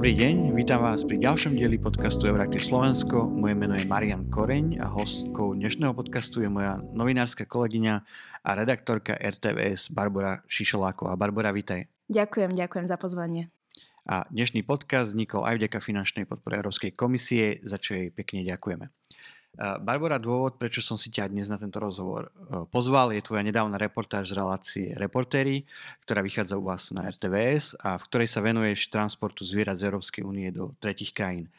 Dobrý deň, vítam vás pri ďalšom dieli podcastu EURACTIV Slovensko. Moje meno je Marian Koreň a hostkou dnešného podcastu je moja novinárska kolegyňa a redaktorka RTVS Barbora Šišoláková. Barbora, vítaj. Ďakujem za pozvanie. A dnešný podcast vznikol aj vďaka finančnej podpore Európskej komisie, za čo jej pekne ďakujeme. Barbora, dôvod, prečo som si ťa dnes na tento rozhovor pozval, je tvoja nedávna reportáž z relácie Reportéri, ktorá vychádza u vás na RTVS a v ktorej sa venuješ transportu zvierat z Európskej únie do tretích krajín.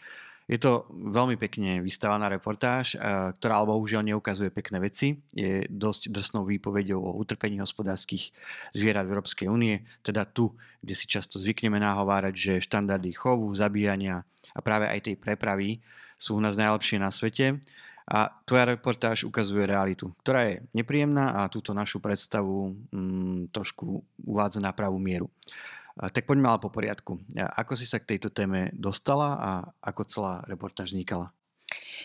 Je to veľmi pekne vystavaná reportáž, ktorá bohužiaľ neukazuje pekné veci. Je dosť drsnou výpovedou o utrpení hospodárskych zvierat v Európskej únie, teda tu, kde si často zvykneme nahovárať, že štandardy chovu, zabíjania a práve aj tej prepravy sú u nás najlepšie na svete. A tvoja reportáž ukazuje realitu, ktorá je nepríjemná a túto našu predstavu trošku uvádza na pravú mieru. Tak poďme ale po poriadku. Ako si sa k tejto téme dostala a ako celá reportáž vznikala?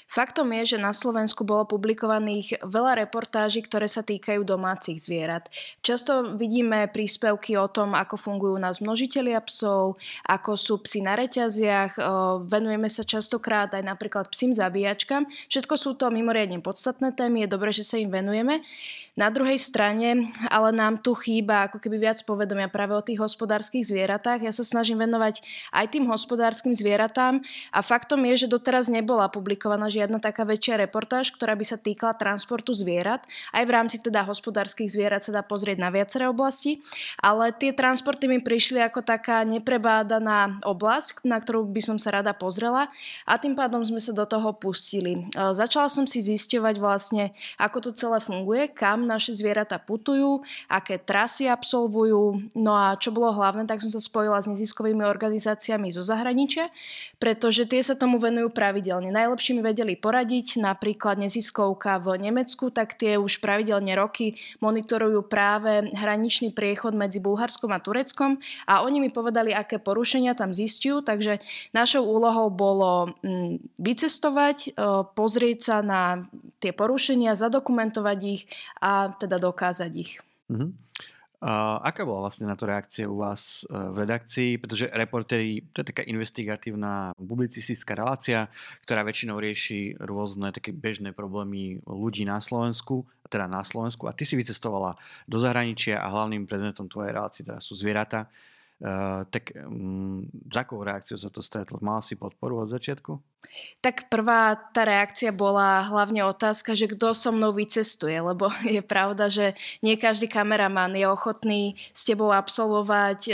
Faktom je, že na Slovensku bolo publikovaných veľa reportáží, ktoré sa týkajú domácich zvierat. Často vidíme príspevky o tom, ako fungujú u nás množitelia psov, ako sú psi na reťaziach, venujeme sa častokrát aj napríklad psím zabíjačkám. Všetko sú to mimoriadne podstatné témy, je dobré, že sa im venujeme. Na druhej strane, ale nám tu chýba ako keby viac povedomia práve o tých hospodárskych zvieratách. Ja sa snažím venovať aj tým hospodárskym zvieratám a faktom je, že doteraz nebola publikovaná žiadna taká väčšia reportáž, ktorá by sa týkala transportu zvierat. Aj v rámci teda hospodárskych zvierat sa dá pozrieť na viaceré oblasti, ale tie transporty mi prišli ako taká neprebádaná oblasť, na ktorú by som sa rada pozrela a tým pádom sme sa do toho pustili. Začala som si zisťovať vlastne, ako to celé funguje, kam naše zvieratá putujú, aké trasy absolvujú. No a čo bolo hlavné, tak som sa spojila s neziskovými organizáciami zo zahraničia, pretože tie sa tomu venujú pravidelne. Najlepšie mi vedeli poradiť, napríklad neziskovka v Nemecku, tak tie už pravidelne roky monitorujú práve hraničný priechod medzi Bulharskom a Tureckom a oni mi povedali, aké porušenia tam zistiu, takže našou úlohou bolo vycestovať, pozrieť sa na tie porušenia, zadokumentovať ich a teda dokázať ich. Uh-huh. Aká bola vlastne na to reakcia u vás v redakcii? Pretože Reportéri, to je taká investigatívna publicistická relácia, ktorá väčšinou rieši rôzne také bežné problémy ľudí na Slovensku, teda na Slovensku. A ty si vycestovala do zahraničia a hlavným predmetom tvojej relácie teda sú zvieratá. Tak za akou reakciou sa to stretlo? Mala si podporu od začiatku? Tak prvá tá reakcia bola hlavne otázka, že kto so mnou vycestuje, lebo je pravda, že nie každý kameraman je ochotný s tebou absolvovať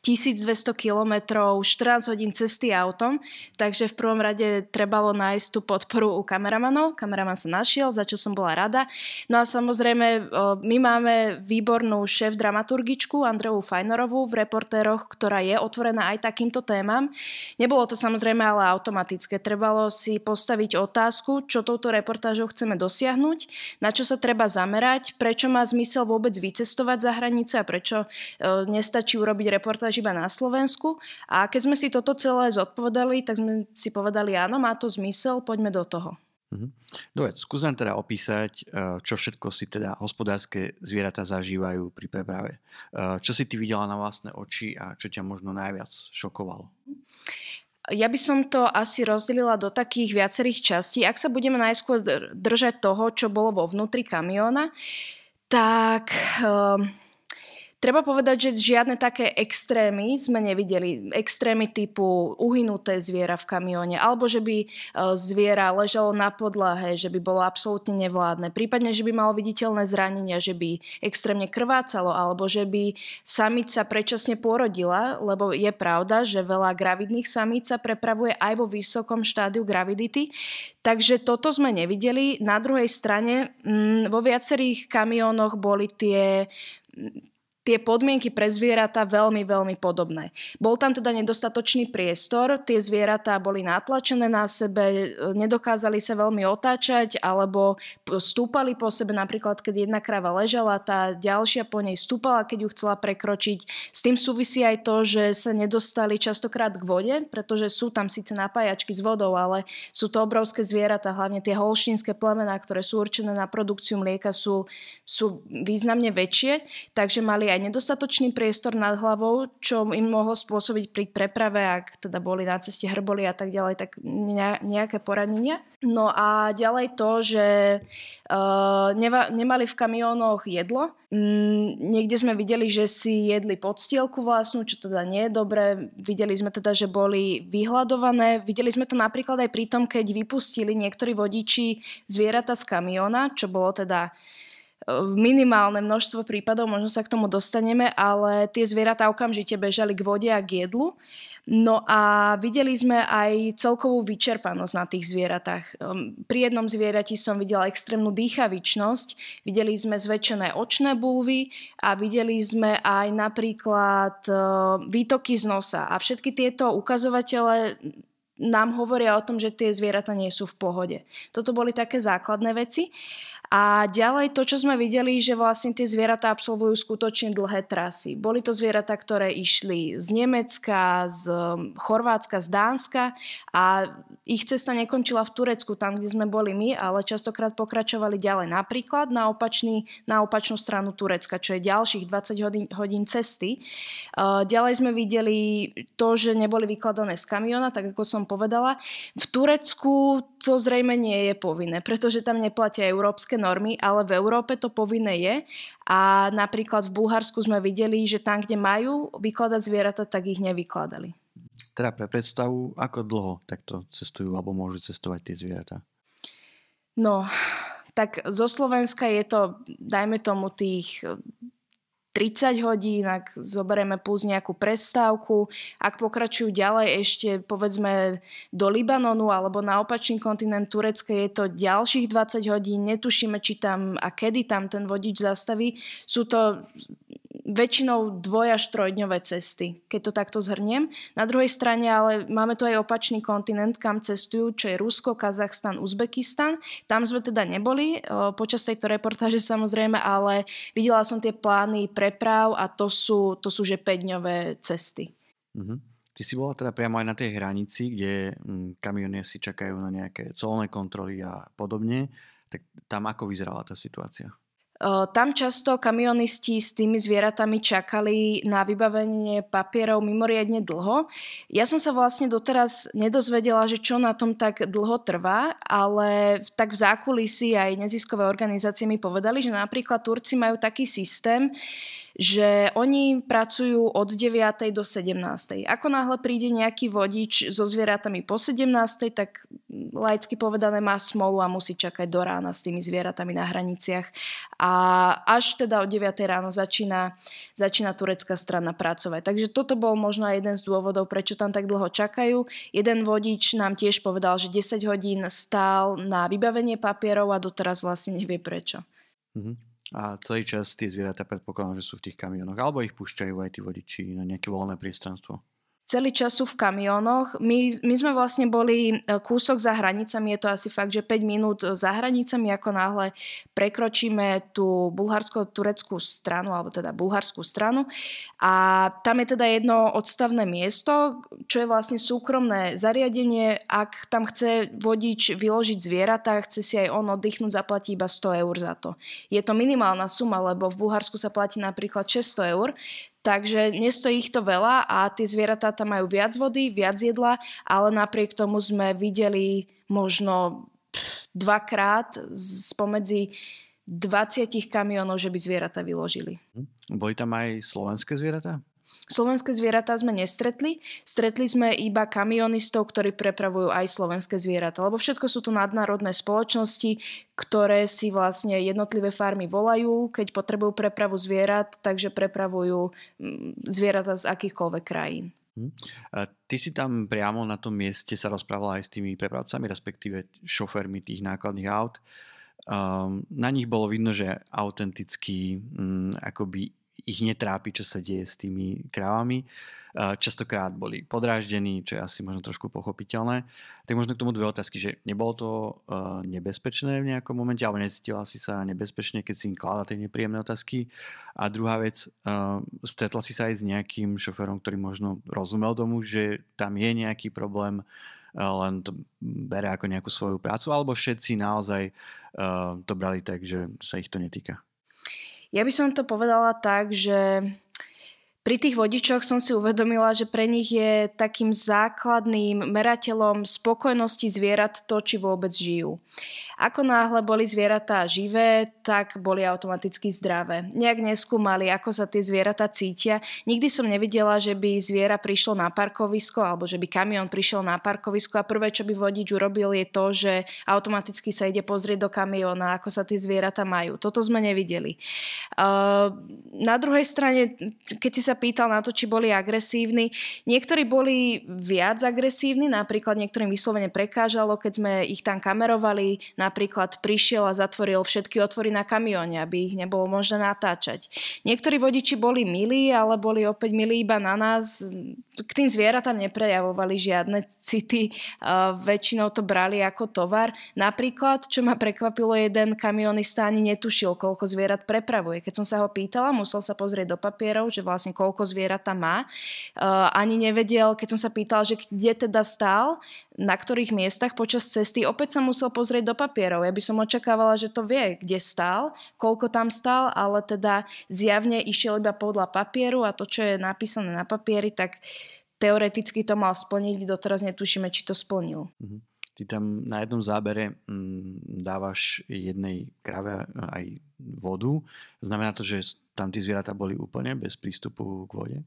1200 kilometrov, 14 hodín cesty autom, takže v prvom rade trebalo nájsť tú podporu u kameramanov. Kameraman sa našiel, za čo som bola rada. No a samozrejme, my máme výbornú šéf-dramaturgičku Andreju Fajnorovú v Reportéroch, ktorá je otvorená aj takýmto témam. Nebolo to samozrejme ale automatické. Trebalo si postaviť otázku, čo touto reportážou chceme dosiahnuť, na čo sa treba zamerať, prečo má zmysel vôbec vycestovať za hranice a prečo nestačí urobiť reportáž iba na Slovensku. A keď sme si toto celé zodpovedali, tak sme si povedali, áno, má to zmysel, poďme do toho. Mm-hmm. Dobre, skús nám teda opísať, čo všetko si teda hospodárske zvieratá zažívajú pri preprave. Čo si ty videla na vlastné oči a čo ťa možno najviac šokovalo? Ja by som to asi rozdelila do takých viacerých častí. Ak sa budeme najskôr držať toho, čo bolo vo vnútri kamióna, tak... Treba povedať, že žiadne také extrémy sme nevideli. Extrémy typu uhynuté zviera v kamióne, alebo že by zviera ležalo na podlahe, že by bolo absolútne nevládne, prípadne, že by malo viditeľné zranenia, že by extrémne krvácalo, alebo že by samica predčasne porodila, lebo je pravda, že veľa gravidných samíc sa prepravuje aj vo vysokom štádiu gravidity. Takže toto sme nevideli. Na druhej strane vo viacerých kamiónoch boli tie podmienky pre zvieratá veľmi podobné. Bol tam teda nedostatočný priestor, tie zvieratá boli natlačené na sebe, nedokázali sa veľmi otáčať alebo stúpali po sebe, napríklad keď jedna kráva ležala, tá ďalšia po nej stúpala, keď ju chcela prekročiť. S tým súvisí aj to, že sa nedostali častokrát k vode, pretože sú tam síce napájačky s vodou, ale sú to obrovské zvieratá, hlavne tie holštínske plemená, ktoré sú určené na produkciu mlieka, sú významne väčšie, takže mali mali aj nedostatočný priestor nad hlavou, čo im mohlo spôsobiť pri preprave, ak teda boli na ceste hrboly a tak ďalej, tak nejaké poranenia. No a ďalej to, že nemali v kamiónoch jedlo. Niekde sme videli, že si jedli podstielku vlastnú, čo teda nie je dobré. Videli sme teda, že boli vyhladované. Videli sme to napríklad aj pri tom, keď vypustili niektorí vodiči zvieratá z kamióna, čo bolo teda minimálne množstvo prípadov, možno sa k tomu dostaneme, ale tie zvieratá okamžite bežali k vode a k jedlu. No a videli sme aj celkovú vyčerpanosť na tých zvieratách. Pri jednom zvierati som videla extrémnu dýchavičnosť, videli sme zväčšené očné bulvy a videli sme aj napríklad výtoky z nosa. A všetky tieto ukazovatele nám hovoria o tom, že tie zvieratá nie sú v pohode. Toto boli také základné veci. A ďalej to, čo sme videli, že vlastne tie zvieratá absolvujú skutočne dlhé trasy. Boli to zvieratá, ktoré išli z Nemecka, z Chorvátska, z Dánska a ich cesta nekončila v Turecku, tam, kde sme boli my, ale častokrát pokračovali ďalej. Napríklad na opačnú stranu Turecka, čo je ďalších 20 hodín cesty. Ďalej sme videli to, že neboli vykladané z kamiona, tak ako som povedala. V Turecku to zrejme nie je povinné, pretože tam neplatia európske normy, ale v Európe to povinné je a napríklad v Bulharsku sme videli, že tam, kde majú vykladať zvieratá, tak ich nevykladali. Teda pre predstavu, ako dlho takto cestujú alebo môžu cestovať tie zvieratá? No, tak zo Slovenska je to, dajme tomu, tých 30 hodín, ak zoberieme plus nejakú prestávku, ak pokračujú ďalej ešte povedzme do Libanonu alebo na opačný kontinent Turecka je to ďalších 20 hodín, netušíme či tam a kedy tam ten vodič zastaví, sú to väčšinou 2 až 3-dňové cesty, keď to takto zhrniem. Na druhej strane ale máme tu aj opačný kontinent, kam cestujú, čo je Rusko, Kazachstan, Uzbekistan. Tam sme teda neboli počas tejto reportáže samozrejme, ale videla som tie plány preprav a to sú že 5-dňové cesty. Ty si bola teda priamo aj na tej hranici, kde kamióny si čakajú na nejaké colné kontroly a podobne. Tak tam ako vyzerala tá situácia? Tam často kamionisti s tými zvieratami čakali na vybavenie papierov mimoriadne dlho. Ja som sa vlastne doteraz nedozvedela, že čo na tom tak dlho trvá, ale tak v zákulisí aj neziskové organizácie mi povedali, že napríklad Turci majú taký systém, že oni pracujú od 9. do 17. Ako náhle príde nejaký vodič so zvieratami po 17. tak laicky povedané má smolu a musí čakať do rána s tými zvieratami na hraniciach. A až teda o 9. ráno začína turecká strana pracovať. Takže toto bol možno aj jeden z dôvodov, prečo tam tak dlho čakajú. Jeden vodič nám tiež povedal, že 10 hodín stál na vybavenie papierov a doteraz vlastne nevie prečo. A celý čas tie zvieratá predpokladám, že sú v tých kamionoch, alebo ich púšťajú aj tí vodiči na nejaké voľné priestranstvo? Celý čas sú v kamionoch. My sme vlastne boli kúsok za hranicami, je to asi fakt, že 5 minút za hranicami, ako náhle prekročíme tú bulharsko-tureckú stranu, alebo teda bulharskú stranu. A tam je teda jedno odstavné miesto, čo je vlastne súkromné zariadenie. Ak tam chce vodič vyložiť zvieratá, chce si aj on oddychnúť, zaplatí iba 100 eur za to. Je to minimálna suma, lebo v Bulharsku sa platí napríklad 600 eur, takže nestojí ich to veľa a tie zvieratá tam majú viac vody, viac jedla, ale napriek tomu sme videli možno 2-krát spomedzi 20 kamionov, že by zvieratá vyložili. Boli tam aj slovenské zvieratá? Slovenské zvieratá sme nestretli. Stretli sme iba kamionistov, ktorí prepravujú aj slovenské zvieratá. Lebo všetko sú to nadnárodné spoločnosti, ktoré si vlastne jednotlivé farmy volajú, keď potrebujú prepravu zvierat, takže prepravujú zvieratá z akýchkoľvek krajín. A ty si tam priamo na tom mieste sa rozprávala aj s tými prepravcami, respektíve šoférmi tých nákladných aut. Na nich bolo vidno, že autenticky akoby ich netrápi, čo sa deje s tými krávami. Častokrát boli podráždení, čo je asi možno trošku pochopiteľné. Tak možno k tomu dve otázky, že nebolo to nebezpečné v nejakom momente, alebo necítila si sa nebezpečne, keď si im kladla tie nepríjemné otázky. A druhá vec, stretla si sa aj s nejakým šoférom, ktorý možno rozumel tomu, že tam je nejaký problém, len to bere ako nejakú svoju prácu, alebo všetci naozaj to brali tak, že sa ich to netýka? Ja by som to povedala tak, že pri tých vodičoch som si uvedomila, že pre nich je takým základným merateľom spokojnosti zvierat to, či vôbec žijú. Ako náhle boli zvieratá živé, tak boli automaticky zdravé. Nejak neskúmali, ako sa tie zvieratá cítia. Nikdy som nevidela, že by zviera prišlo na parkovisko alebo že by kamión prišiel na parkovisko a prvé, čo by vodič urobil, je to, že automaticky sa ide pozrieť do kamióna, ako sa tie zvieratá majú. Toto sme nevideli. Na druhej strane, keď si sa pýtal na to, či boli agresívni, niektorí boli viac agresívni, napríklad niektorým vyslovene prekážalo, keď sme ich tam kamerovali, napríklad prišiel a zatvoril všetky otvory na kamióne, aby ich nebolo možné natáčať. Niektorí vodiči boli milí, ale boli opäť milí iba na nás. K tým zvieratám neprejavovali žiadne city. Väčšinou to brali ako tovar. Napríklad, čo ma prekvapilo, jeden kamionista ani netušil, koľko zvierat prepravuje. Keď som sa ho pýtala, musel sa pozrieť do papierov, že vlastne koľko zvierat tam má. Ani nevedel, keď som sa pýtala, že kde teda stál, na ktorých miestach počas cesty, opäť sa musel pozrieť do papierov. Ja by som očakávala, že to vie, kde stál, koľko tam stál, ale teda zjavne išiel iba podľa papieru a to, čo je napísané na papieri, tak teoreticky to mal splniť, doteraz netušíme, či to splnil. Ty tam na jednom zábere dávaš jednej krave aj vodu. Znamená to, že tam tí zvieratá boli úplne bez prístupu k vode?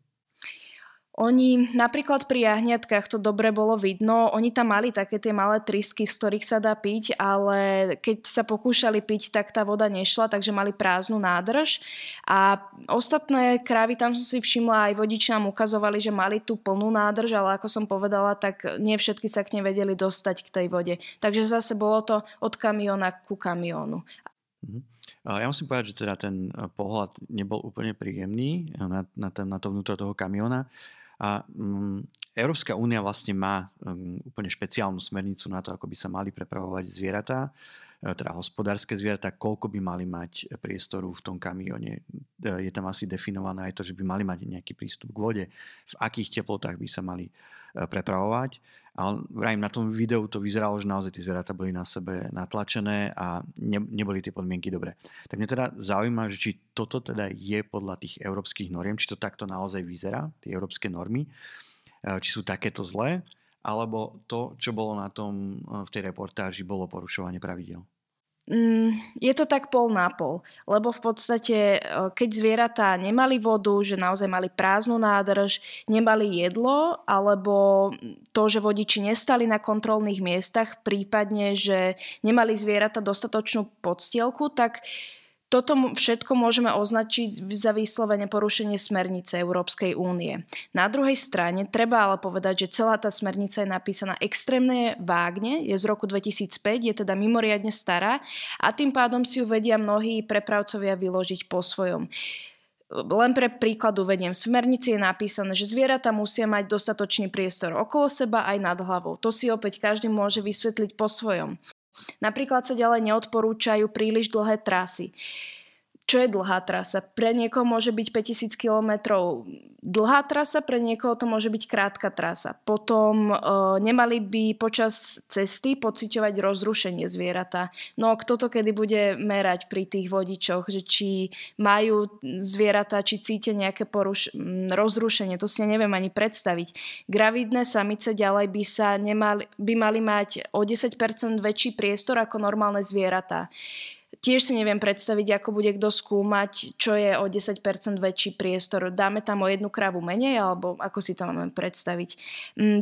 Oni napríklad pri jahniatkách to dobre bolo vidno, oni tam mali také tie malé trysky, z ktorých sa dá piť, ale keď sa pokúšali piť, tak tá voda nešla, takže mali prázdnu nádrž. A ostatné krávy, tam som si všimla, aj vodiči nám ukazovali, že mali tú plnú nádrž, ale ako som povedala, tak nie všetky sa k nej vedeli dostať k tej vode. Takže zase bolo to od kamiona ku kamionu. Ja musím povedať, že teda ten pohľad nebol úplne príjemný na to vnútro toho kamiona. A Európska únia vlastne má úplne špeciálnu smernicu na to, ako by sa mali prepravovať zvieratá, teda hospodárske zvieratá, koľko by mali mať priestoru v tom kamióne. Je tam asi definované aj to, že by mali mať nejaký prístup k vode, v akých teplotách by sa mali prepravovať. A vrajím, na tom videu to vyzeralo, že naozaj tie zvieratá boli na sebe natlačené a neboli tie podmienky dobré. Tak mňa teda zaujíma, že či toto teda je podľa tých európskych noriem, či to takto naozaj vyzerá, tie európske normy, či sú takéto zlé, alebo to, čo bolo na tom v tej reportáži, bolo porušovanie pravidel. Je to tak pol na pol, lebo v podstate, keď zvieratá nemali vodu, že naozaj mali prázdnu nádrž, nemali jedlo, alebo to, že vodiči nestali na kontrolných miestach, prípadne, že nemali zvieratá dostatočnú podstielku, tak toto všetko môžeme označiť za vyslovene porušenie smernice Európskej únie. Na druhej strane treba ale povedať, že celá tá smernica je napísaná extrémne vágne, je z roku 2005, je teda mimoriadne stará a tým pádom si ju vedia mnohí prepravcovia vyložiť po svojom. Len pre príklad uvediem, v smernici je napísané, že zvieratá musia mať dostatočný priestor okolo seba aj nad hlavou. To si opäť každý môže vysvetliť po svojom. Napríklad sa ďalej neodporúčajú príliš dlhé trasy. Čo je dlhá trasa? Pre niekoho môže byť 5000 km dlhá trasa, pre niekoho to môže byť krátka trasa. Potom nemali by počas cesty pociťovať rozrušenie zvieratá. No kto to kedy bude merať pri tých vodičoch, že či majú zvieratá, či cítia nejaké rozrušenie, to si neviem ani predstaviť. Gravidné samice ďalej by mali mať o 10% väčší priestor ako normálne zvieratá. Tiež si neviem predstaviť, ako bude kto skúmať, čo je o 10% väčší priestor. Dáme tam o jednu kravu menej, alebo ako si to máme predstaviť.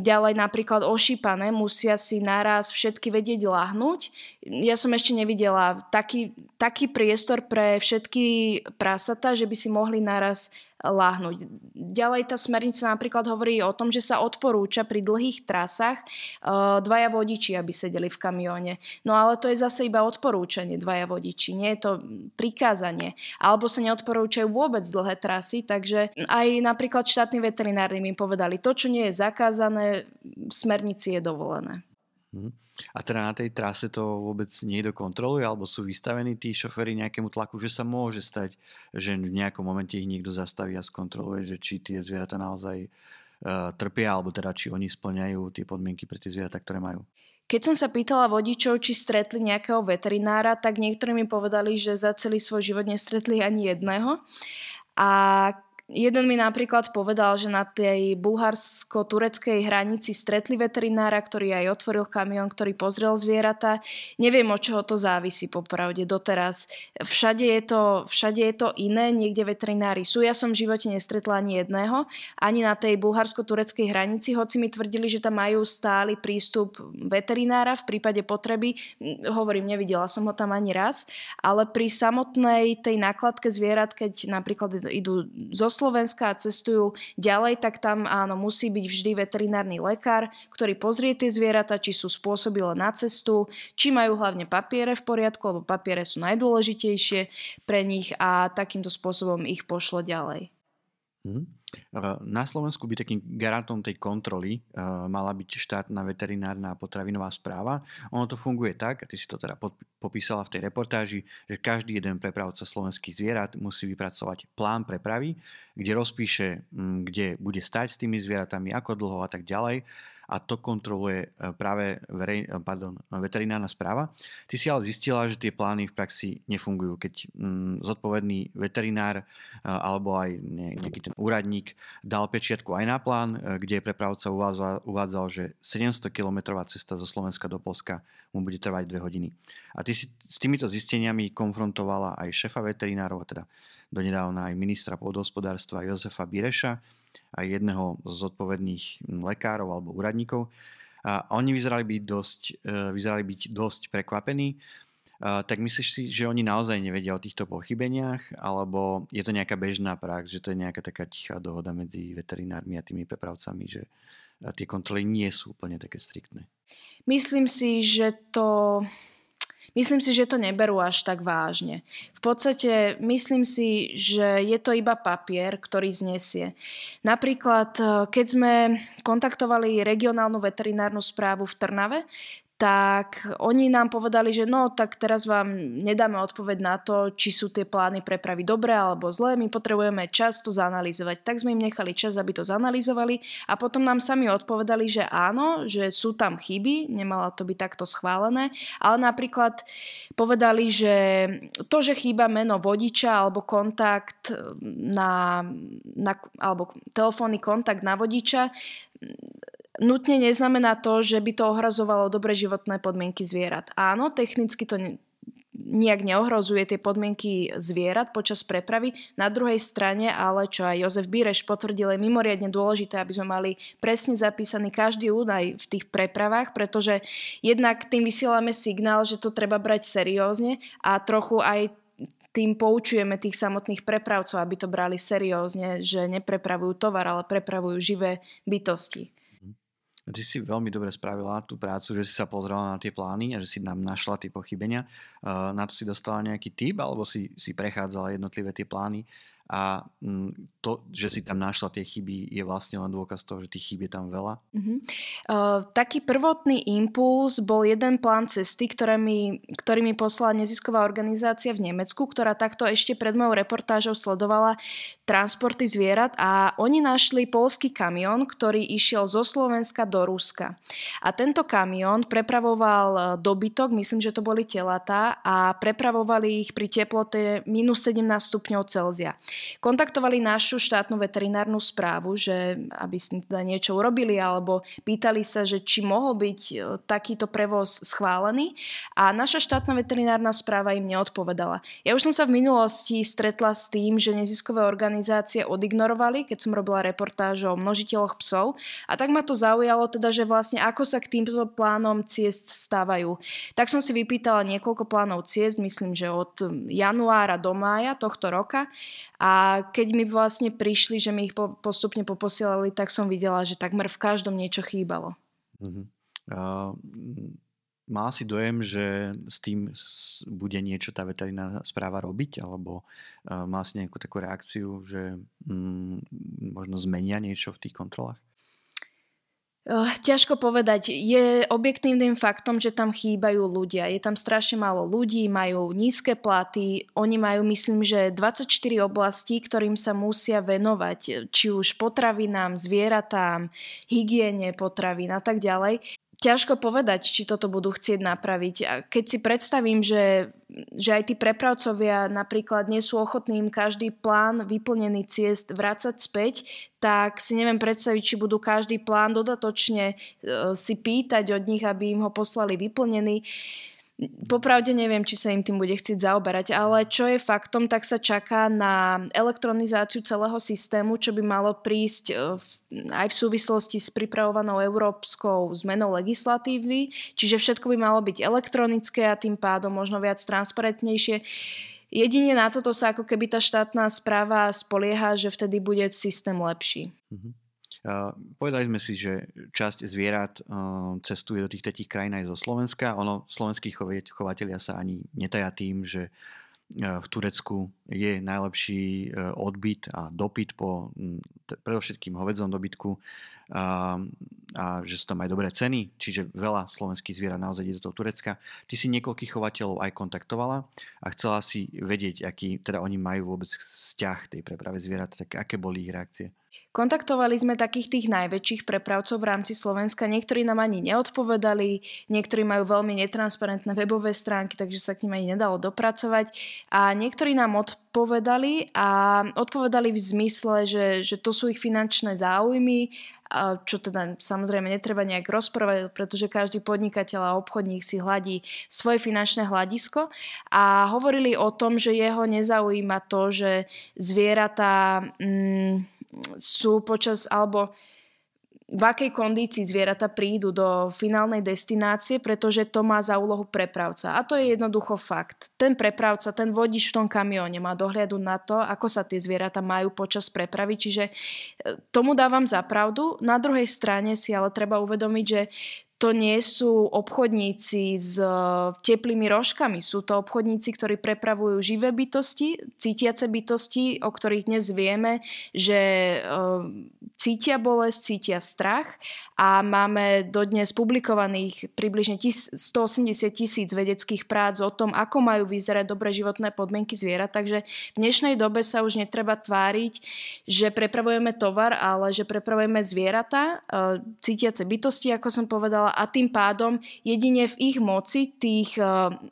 Ďalej napríklad ošípané musia si naraz všetky vedieť lahnúť. Ja som ešte nevidela taký priestor pre všetky prasatá, že by si mohli naraz láhnuť. Ďalej tá smernica napríklad hovorí o tom, že sa odporúča pri dlhých trasách dvaja vodiči, aby sedeli v kamióne. No ale to je zase iba odporúčanie dvaja vodiči, nie je to prikázanie. Alebo sa neodporúčajú vôbec dlhé trasy, takže aj napríklad štátni veterinári mi povedali, to, čo nie je zakázané, v smernici je dovolené. A teda na tej trase to vôbec niekto kontroluje, alebo sú vystavení tí šoféri nejakému tlaku, že sa môže stať, že v nejakom momente ich niekto zastaví a skontroluje, že či tie zvieratá naozaj trpia, alebo teda či oni spĺňajú tie podmienky pre tie zvieratá, ktoré majú. Keď som sa pýtala vodičov, či stretli nejakého veterinára, tak niektorí mi povedali, že za celý svoj život nestretli ani jedného. A jeden mi napríklad povedal, že na tej bulharsko-tureckej hranici stretli veterinára, ktorý aj otvoril kamión, ktorý pozrel zvieratá. Neviem, od čoho to závisí popravde doteraz. Všade je to iné, niekde veterinári sú. Ja som v živote nestretla ani jedného, ani na tej bulharsko-tureckej hranici, hoci mi tvrdili, že tam majú stály prístup veterinára v prípade potreby. Hovorím, nevidela som ho tam ani raz, ale pri samotnej tej nákladke zvierat, keď napríklad idú zo Slovenska a cestujú ďalej, tak tam áno, musí byť vždy veterinárny lekár, ktorý pozrie tie zvieratá, či sú spôsobilé na cestu, či majú hlavne papiere v poriadku, lebo papiere sú najdôležitejšie pre nich a takýmto spôsobom ich pošle ďalej. Na Slovensku by takým garantom tej kontroly mala byť štátna veterinárna a potravinová správa. Ono to funguje tak, ty si to teda popísala v tej reportáži, že každý jeden prepravca slovenských zvierat musí vypracovať plán prepravy, kde rozpíše, kde bude stať s tými zvieratami, ako dlho a tak ďalej. A to kontroluje práve veterinárna správa. Ty si ale zistila, že tie plány v praxi nefungujú, keď zodpovedný veterinár alebo aj nejaký ten úradník dal pečiatku aj na plán, kde prepravca uvádzal, že 700-kilometrová cesta zo Slovenska do Poľska mu bude trvať 2 hodiny. A ty si s týmito zisteniami konfrontovala aj šéfa veterinárov, teda donedávna aj ministra pôdohospodárstva Jozefa Bíreša, a jedného z zodpovedných lekárov alebo úradníkov. A oni vyzerali byť dosť prekvapení. Tak myslíš si, že oni naozaj nevedia o týchto pochybeniach, alebo je to nejaká bežná prax, že to je nejaká taká tichá dohoda medzi veterinármi a tými prepravcami, že tie kontroly nie sú úplne také striktné? Myslím si, že to neberú až tak vážne. V podstate myslím si, že je to iba papier, ktorý znesie. Napríklad, keď sme kontaktovali regionálnu veterinárnu správu v Trnave, tak oni nám povedali, že no, tak teraz vám nedáme odpoveď na to, či sú tie plány prepravy dobré alebo zlé, my potrebujeme čas to zanalýzovať. Tak sme im nechali čas, aby to zanalýzovali a potom nám sami odpovedali, že áno, že sú tam chyby, nemala to byť takto schválené, ale napríklad povedali, že to, že chýba meno vodiča alebo kontakt alebo telefónny kontakt na vodiča, nutne neznamená to, že by to ohrozovalo dobré životné podmienky zvierat. Áno, technicky to nijak neohrozuje tie podmienky zvierat počas prepravy. Na druhej strane, ale čo aj Jozef Bíreš potvrdil, je mimoriadne dôležité, aby sme mali presne zapísaný každý údaj v tých prepravách, pretože jednak tým vysielame signál, že to treba brať seriózne a trochu aj tým poučujeme tých samotných prepravcov, aby to brali seriózne, že neprepravujú tovar, ale prepravujú živé bytosti. Ty si veľmi dobre spravila tú prácu, že si sa pozrela na tie plány a že si nám našla tie pochybenia. Na to si dostala nejaký tip, alebo si prechádzala jednotlivé tie plány a to, že si tam našla tie chyby, je vlastne len dôkaz toho, že tých chýb je tam veľa? Taký prvotný impuls bol jeden plán cesty, ktorý mi poslala nezisková organizácia v Nemecku, ktorá takto ešte pred mojou reportážou sledovala transporty zvierat a oni našli poľský kamión, ktorý išiel zo Slovenska do Ruska. A tento kamión prepravoval dobytok, myslím, že to boli telatá a prepravovali ich pri teplote minus 17 stupňov Celzia. Kontaktovali našu štátnu veterinárnu správu, že aby s nimi teda niečo urobili alebo pýtali sa, že či mohol byť takýto prevoz schválený a naša štátna veterinárna správa im neodpovedala. Ja už som sa v minulosti stretla s tým, že neziskové organizácie odignorovali, keď som robila reportáž o množiteľoch psov. A tak ma to zaujalo, teda, že vlastne ako sa k týmto plánom ciest stávajú. Tak som si vypýtala niekoľko plánov ciest, myslím, že od januára do mája tohto roka. A keď mi vlastne prišli, že mi ich postupne poposielali, tak som videla, že takmer v každom niečo chýbalo. Má si dojem, že s tým bude niečo tá veterinárna správa robiť? Alebo má si nejakú takú reakciu, že možno zmenia niečo v tých kontrolách? Ťažko povedať. Je objektívnym faktom, že tam chýbajú ľudia. Je tam strašne málo ľudí, majú nízke platy. Oni majú, myslím, že 24 oblastí, ktorým sa musia venovať. Či už potravinám, zvieratám, hygiene potravín a tak ďalej. Ťažko povedať, či toto budú chcieť napraviť. A keď si predstavím, že aj tí prepravcovia napríklad nie sú ochotní im každý plán vyplnený ciest vrácať späť, tak si neviem predstaviť, či budú každý plán dodatočne si pýtať od nich, aby im ho poslali vyplnený. Popravde neviem, či sa im tým bude chcieť zaoberať, ale čo je faktom, tak sa čaká na elektronizáciu celého systému, čo by malo prísť aj v súvislosti s pripravovanou európskou zmenou legislatívy, čiže všetko by malo byť elektronické a tým pádom možno viac transparentnejšie. Jedine na toto sa ako keby tá štátna správa spolieha, že vtedy bude systém lepší. Mhm. Povedali sme si, že časť zvierat cestuje do tých tretích krajín aj zo Slovenska. Ono, slovenskí chovatelia sa ani netajá tým, že v Turecku je najlepší odbyt a dopyt po predovšetkým hovädzom dobytku a že sú tam aj dobré ceny, čiže veľa slovenských zvierat naozaj ide do toho Turecka. Ty si niekoľkých chovateľov aj kontaktovala a chcela si vedieť, aký teda oni majú vôbec vzťah tej preprave zvierat, tak aké boli ich reakcie? Kontaktovali sme takých tých najväčších prepravcov v rámci Slovenska, niektorí nám ani neodpovedali, niektorí majú veľmi netransparentné webové stránky, takže sa k nim ani nedalo dopracovať a niektorí nám odpovedali a odpovedali v zmysle, že to sú ich finančné záujmy, čo teda samozrejme netreba nejak rozprávať, pretože každý podnikateľ a obchodník si hladí svoje finančné hľadisko a hovorili o tom, že jeho nezaujíma to, že zvieratá sú počas, alebo v akej kondícii zvieratá prídu do finálnej destinácie, pretože to má za úlohu prepravca. A to je jednoducho fakt. Ten prepravca, ten vodič v tom kamióne má dohliadu na to, ako sa tie zvieratá majú počas prepravy, čiže tomu dávam za pravdu. Na druhej strane si ale treba uvedomiť, že to nie sú obchodníci s teplými rožkami. Sú to obchodníci, ktorí prepravujú živé bytosti, cítiace bytosti, o ktorých dnes vieme, že cítia bolesť, cítia strach a máme dodnes publikovaných približne 180 000 vedeckých prác o tom, ako majú vyzerať dobré životné podmienky zvierat. Takže v dnešnej dobe sa už netreba tváriť, že prepravujeme tovar, ale že prepravujeme zvieratá, cítiace bytosti, ako som povedala, a tým pádom jedine v ich moci tých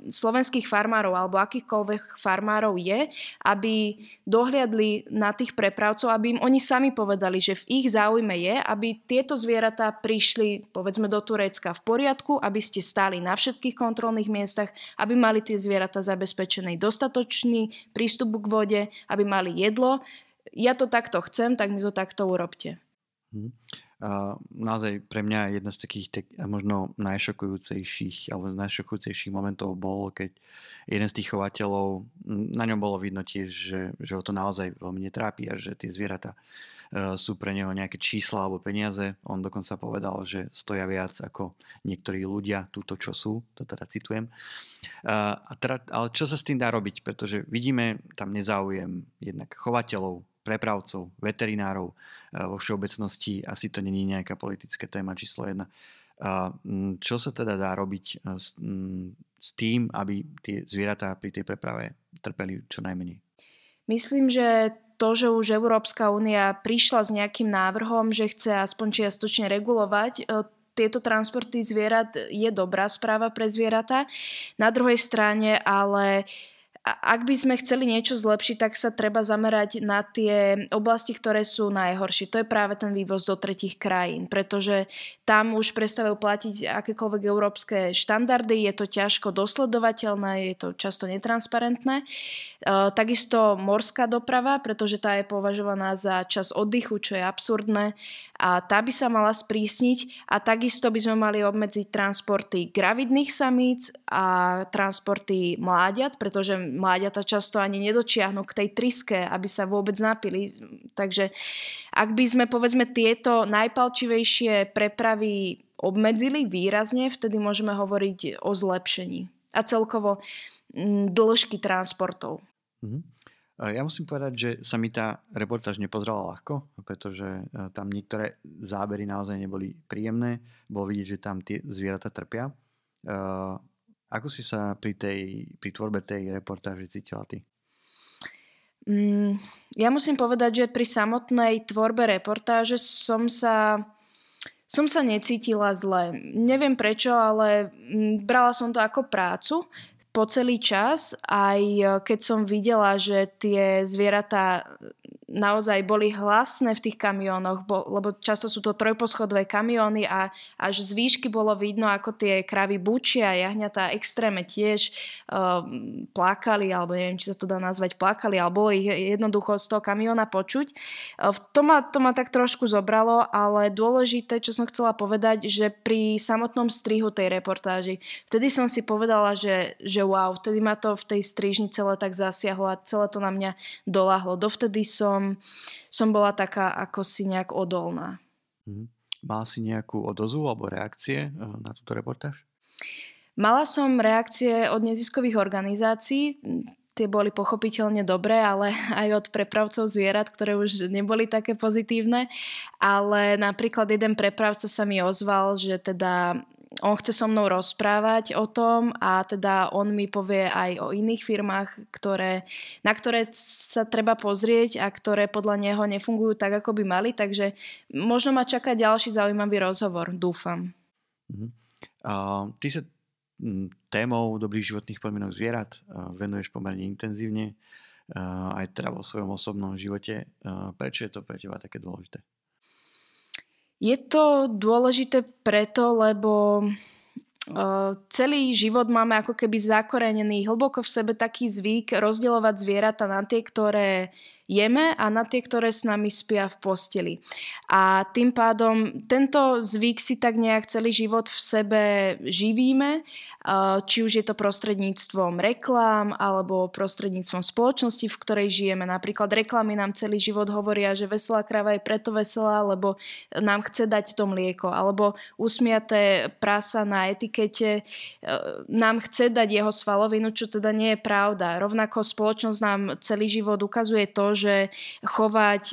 slovenských farmárov alebo akýchkoľvek farmárov je, aby dohliadli na tých prepravcov, aby im oni sami povedali, že v ich záujme je, aby tieto zvieratá prišli, povedzme, do Turecka v poriadku, aby ste stáli na všetkých kontrolných miestach, aby mali tie zvieratá zabezpečený dostatočný prístup k vode, aby mali jedlo. Ja to takto chcem, tak mi to takto urobte. Naozaj pre mňa jedna z takých možno najšokujúcejších alebo najšokujúcejších momentov bol, keď jeden z tých chovateľov, na ňom bolo vidno tiež, že ho to naozaj veľmi netrápi a že tie zvieratá sú pre neho nejaké čísla alebo peniaze. On dokonca povedal, že stoja viac ako niektorí ľudia túto, čo sú. To teda citujem. Ale čo sa s tým dá robiť? Pretože vidíme tam nezáujem jednak chovateľov, prepravcov, veterinárov vo všeobecnosti. Asi to nie je nejaká politická téma číslo 1. Čo sa teda dá robiť s tým, aby tie zvieratá pri tej preprave trpeli čo najmenej? Myslím, že to, že už Európska únia prišla s nejakým návrhom, že chce aspoň čiastočne regulovať tieto transporty zvierat, je dobrá správa pre zvieratá. Na druhej strane ale ak by sme chceli niečo zlepšiť, tak sa treba zamerať na tie oblasti, ktoré sú najhoršie. To je práve ten vývoz do tretích krajín, pretože tam už prestávajú platiť akékoľvek európske štandardy, je to ťažko dosledovateľné, je to často netransparentné. Takisto morská doprava, pretože tá je považovaná za čas oddychu, čo je absurdné. A tá by sa mala sprísniť a takisto by sme mali obmedziť transporty gravidných samíc a transporty mláďat, pretože mláďata často ani nedočiahnu k tej tryske, aby sa vôbec napili. Takže ak by sme, povedzme, tieto najpalčivejšie prepravy obmedzili výrazne, vtedy môžeme hovoriť o zlepšení a celkovo dĺžky transportov. Mhm. Ja musím povedať, že sa mi tá reportáž nepozerala ľahko, pretože tam niektoré zábery naozaj neboli príjemné. Bolo vidieť, že tam tie zvieratá trpia. Ako si sa pri tvorbe tej reportáže cítila ty? Ja musím povedať, že pri samotnej tvorbe reportáže som sa som sa necítila zle. Neviem prečo, ale brala som to ako prácu po celý čas, aj keď som videla, že tie zvieratá naozaj boli hlasné v tých kamiónoch, lebo často sú to trojposchodové kamióny a až z výšky bolo vidno, ako tie kravy bučia, jahňatá extrémne tiež plakali, alebo neviem, či sa to dá nazvať plakali, ale bolo ich jednoducho z toho kamióna počuť. To ma tak trošku zobralo, ale dôležité, čo som chcela povedať, že pri samotnom strihu tej reportáži, vtedy som si povedala, že wow, vtedy ma to v tej strižni celé tak zasiahlo a celé to na mňa doľahlo. Dovtedy som bola taká ako si nejak odolná. Mala si nejakú odozvu alebo reakcie na túto reportáž? Mala som reakcie od neziskových organizácií, tie boli pochopiteľne dobré, ale aj od prepravcov zvierat, ktoré už neboli také pozitívne, ale napríklad jeden prepravca sa mi ozval, že teda on chce so mnou rozprávať o tom a teda on mi povie aj o iných firmách, na ktoré sa treba pozrieť a ktoré podľa neho nefungujú tak, ako by mali. Takže možno ma čaká ďalší zaujímavý rozhovor, dúfam. Ty sa témou dobrých životných podmienok zvierat venuješ pomerne intenzívne, aj teda vo svojom osobnom živote. Prečo je to pre teba také dôležité? Je to dôležité preto, lebo celý život máme ako keby zakorenený hlboko v sebe taký zvyk rozdeľovať zvieratá na tie, ktoré jeme a na tie, ktoré s nami spia v posteli. A tým pádom tento zvyk si tak nejak celý život v sebe živíme, či už je to prostredníctvom reklám alebo prostredníctvom spoločnosti, v ktorej žijeme. Napríklad reklamy nám celý život hovoria, že veselá kráva je preto veselá, lebo nám chce dať to mlieko. Alebo usmiaté prasa na etikete nám chce dať jeho svalovinu, čo teda nie je pravda. Rovnako spoločnosť nám celý život ukazuje to, že chovať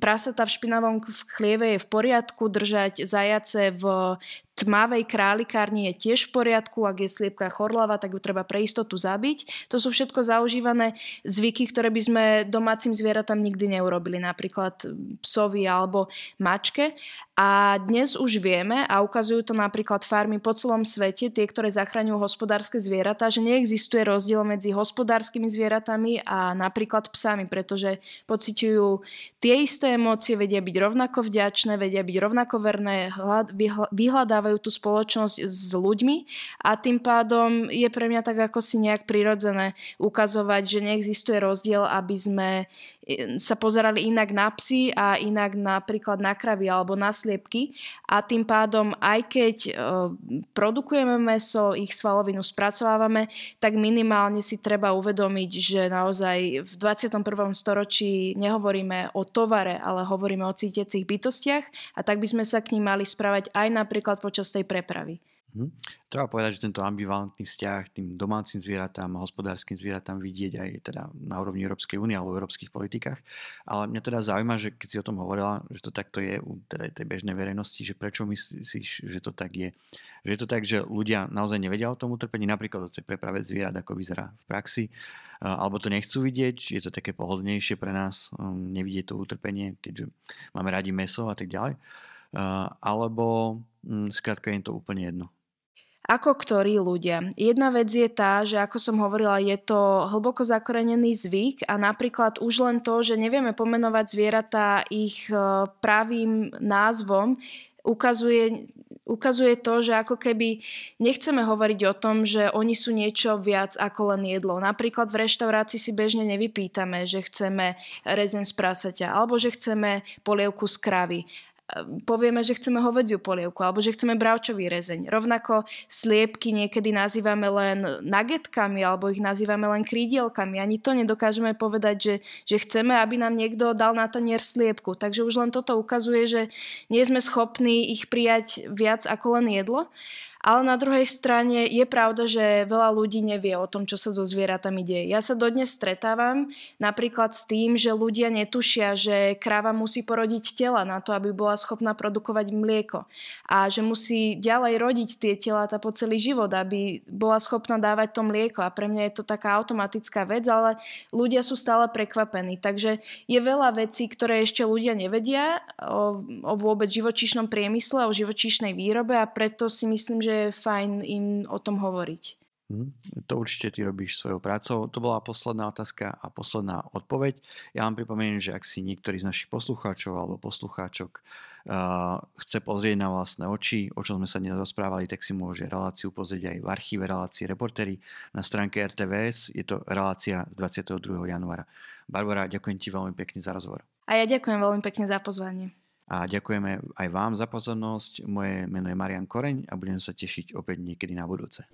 prasatá v špinavom chlieve je v poriadku, držať zajace v tmavej králikárni je tiež v poriadku, ak je sliepka chorlava, tak ju treba pre istotu zabiť. To sú všetko zaužívané zvyky, ktoré by sme domácim zvieratám nikdy neurobili, napríklad psovi alebo mačke. A dnes už vieme, a ukazujú to napríklad farmy po celom svete, tie, ktoré zachraňujú hospodárske zvieratá, že neexistuje rozdiel medzi hospodárskymi zvieratami a napríklad psami, pretože pociťujú tie isté emócie, vedia byť rovnako vďačné, vedia byť rovnako verné, vyhľadávajú tú spoločnosť s ľuďmi a tým pádom je pre mňa tak ako si nejak prirodzené ukazovať, že neexistuje rozdiel, aby sme sa pozerali inak na psy a inak napríklad na kravy alebo na sliepky a tým pádom aj keď produkujeme mäso, ich svalovinu spracovávame, tak minimálne si treba uvedomiť, že naozaj v 21. storočí nehovoríme o tovare, ale hovoríme o cítiacich bytostiach a tak by sme sa k nim mali správať aj napríklad počas tej prepravy. Treba povedať, že tento ambivalentný vzťah tým domácim zvieratám a hospodárskym zvieratám vidieť aj teda na úrovni Európskej únie alebo v európskych politikách. Ale mňa teda zaujíma, že keď si o tom hovorila, že to takto je u teda tej bežnej verejnosti, že prečo myslíš, že to tak je? Že je to tak, že ľudia naozaj nevedia o tom utrpení, napríklad o tej preprave zvierat, ako vyzerá v praxi, alebo to nechcú vidieť, je to také pohodlnejšie pre nás, nevidieť to utrpenie, keďže máme radi mäso a tak ďalej. Alebo skrátka je to úplne jedno. Ako ktorí ľudia. Jedna vec je tá, že ako som hovorila, je to hlboko zakorenený zvyk a napríklad už len to, že nevieme pomenovať zvieratá ich pravým názvom, ukazuje to, že ako keby nechceme hovoriť o tom, že oni sú niečo viac ako len jedlo. Napríklad v reštaurácii si bežne nevypýtame, že chceme rezeň z prasaťa alebo že chceme polievku z kravy. Povieme, že chceme hovädziu polievku alebo že chceme bravčový rezeň. Rovnako sliepky niekedy nazývame len nagetkami alebo ich nazývame len krídielkami. Ani to nedokážeme povedať, že chceme, aby nám niekto dal na tanier sliepku. Takže už len toto ukazuje, že nie sme schopní ich prijať viac ako len jedlo. Ale na druhej strane je pravda, že veľa ľudí nevie o tom, čo sa so zvieratami deje. Ja sa dodnes stretávam napríklad s tým, že ľudia netušia, že kráva musí porodiť tela na to, aby bola schopná produkovať mlieko. A že musí ďalej rodiť tie telatá po celý život, aby bola schopná dávať to mlieko. A pre mňa je to taká automatická vec, ale ľudia sú stále prekvapení. Takže je veľa vecí, ktoré ešte ľudia nevedia o vôbec živočíšnom priemysle, o živočíšnej výrobe, a preto si myslím, že je fajn im o tom hovoriť. To určite ty robíš svojou prácou. To bola posledná otázka a posledná odpoveď. Ja vám pripomeniem, že ak si niektorý z našich poslucháčov alebo poslucháčok chce pozrieť na vlastné oči, o čom sme sa dnes rozprávali, tak si môže reláciu pozrieť aj v archíve relácie Reportéri na stránke RTVS. Je to relácia z 22. januára. Barbora, ďakujem ti veľmi pekne za rozhovor. A ja ďakujem veľmi pekne za pozvanie. A ďakujeme aj vám za pozornosť. Moje meno je Marian Koreň a budem sa tešiť opäť niekedy na budúce.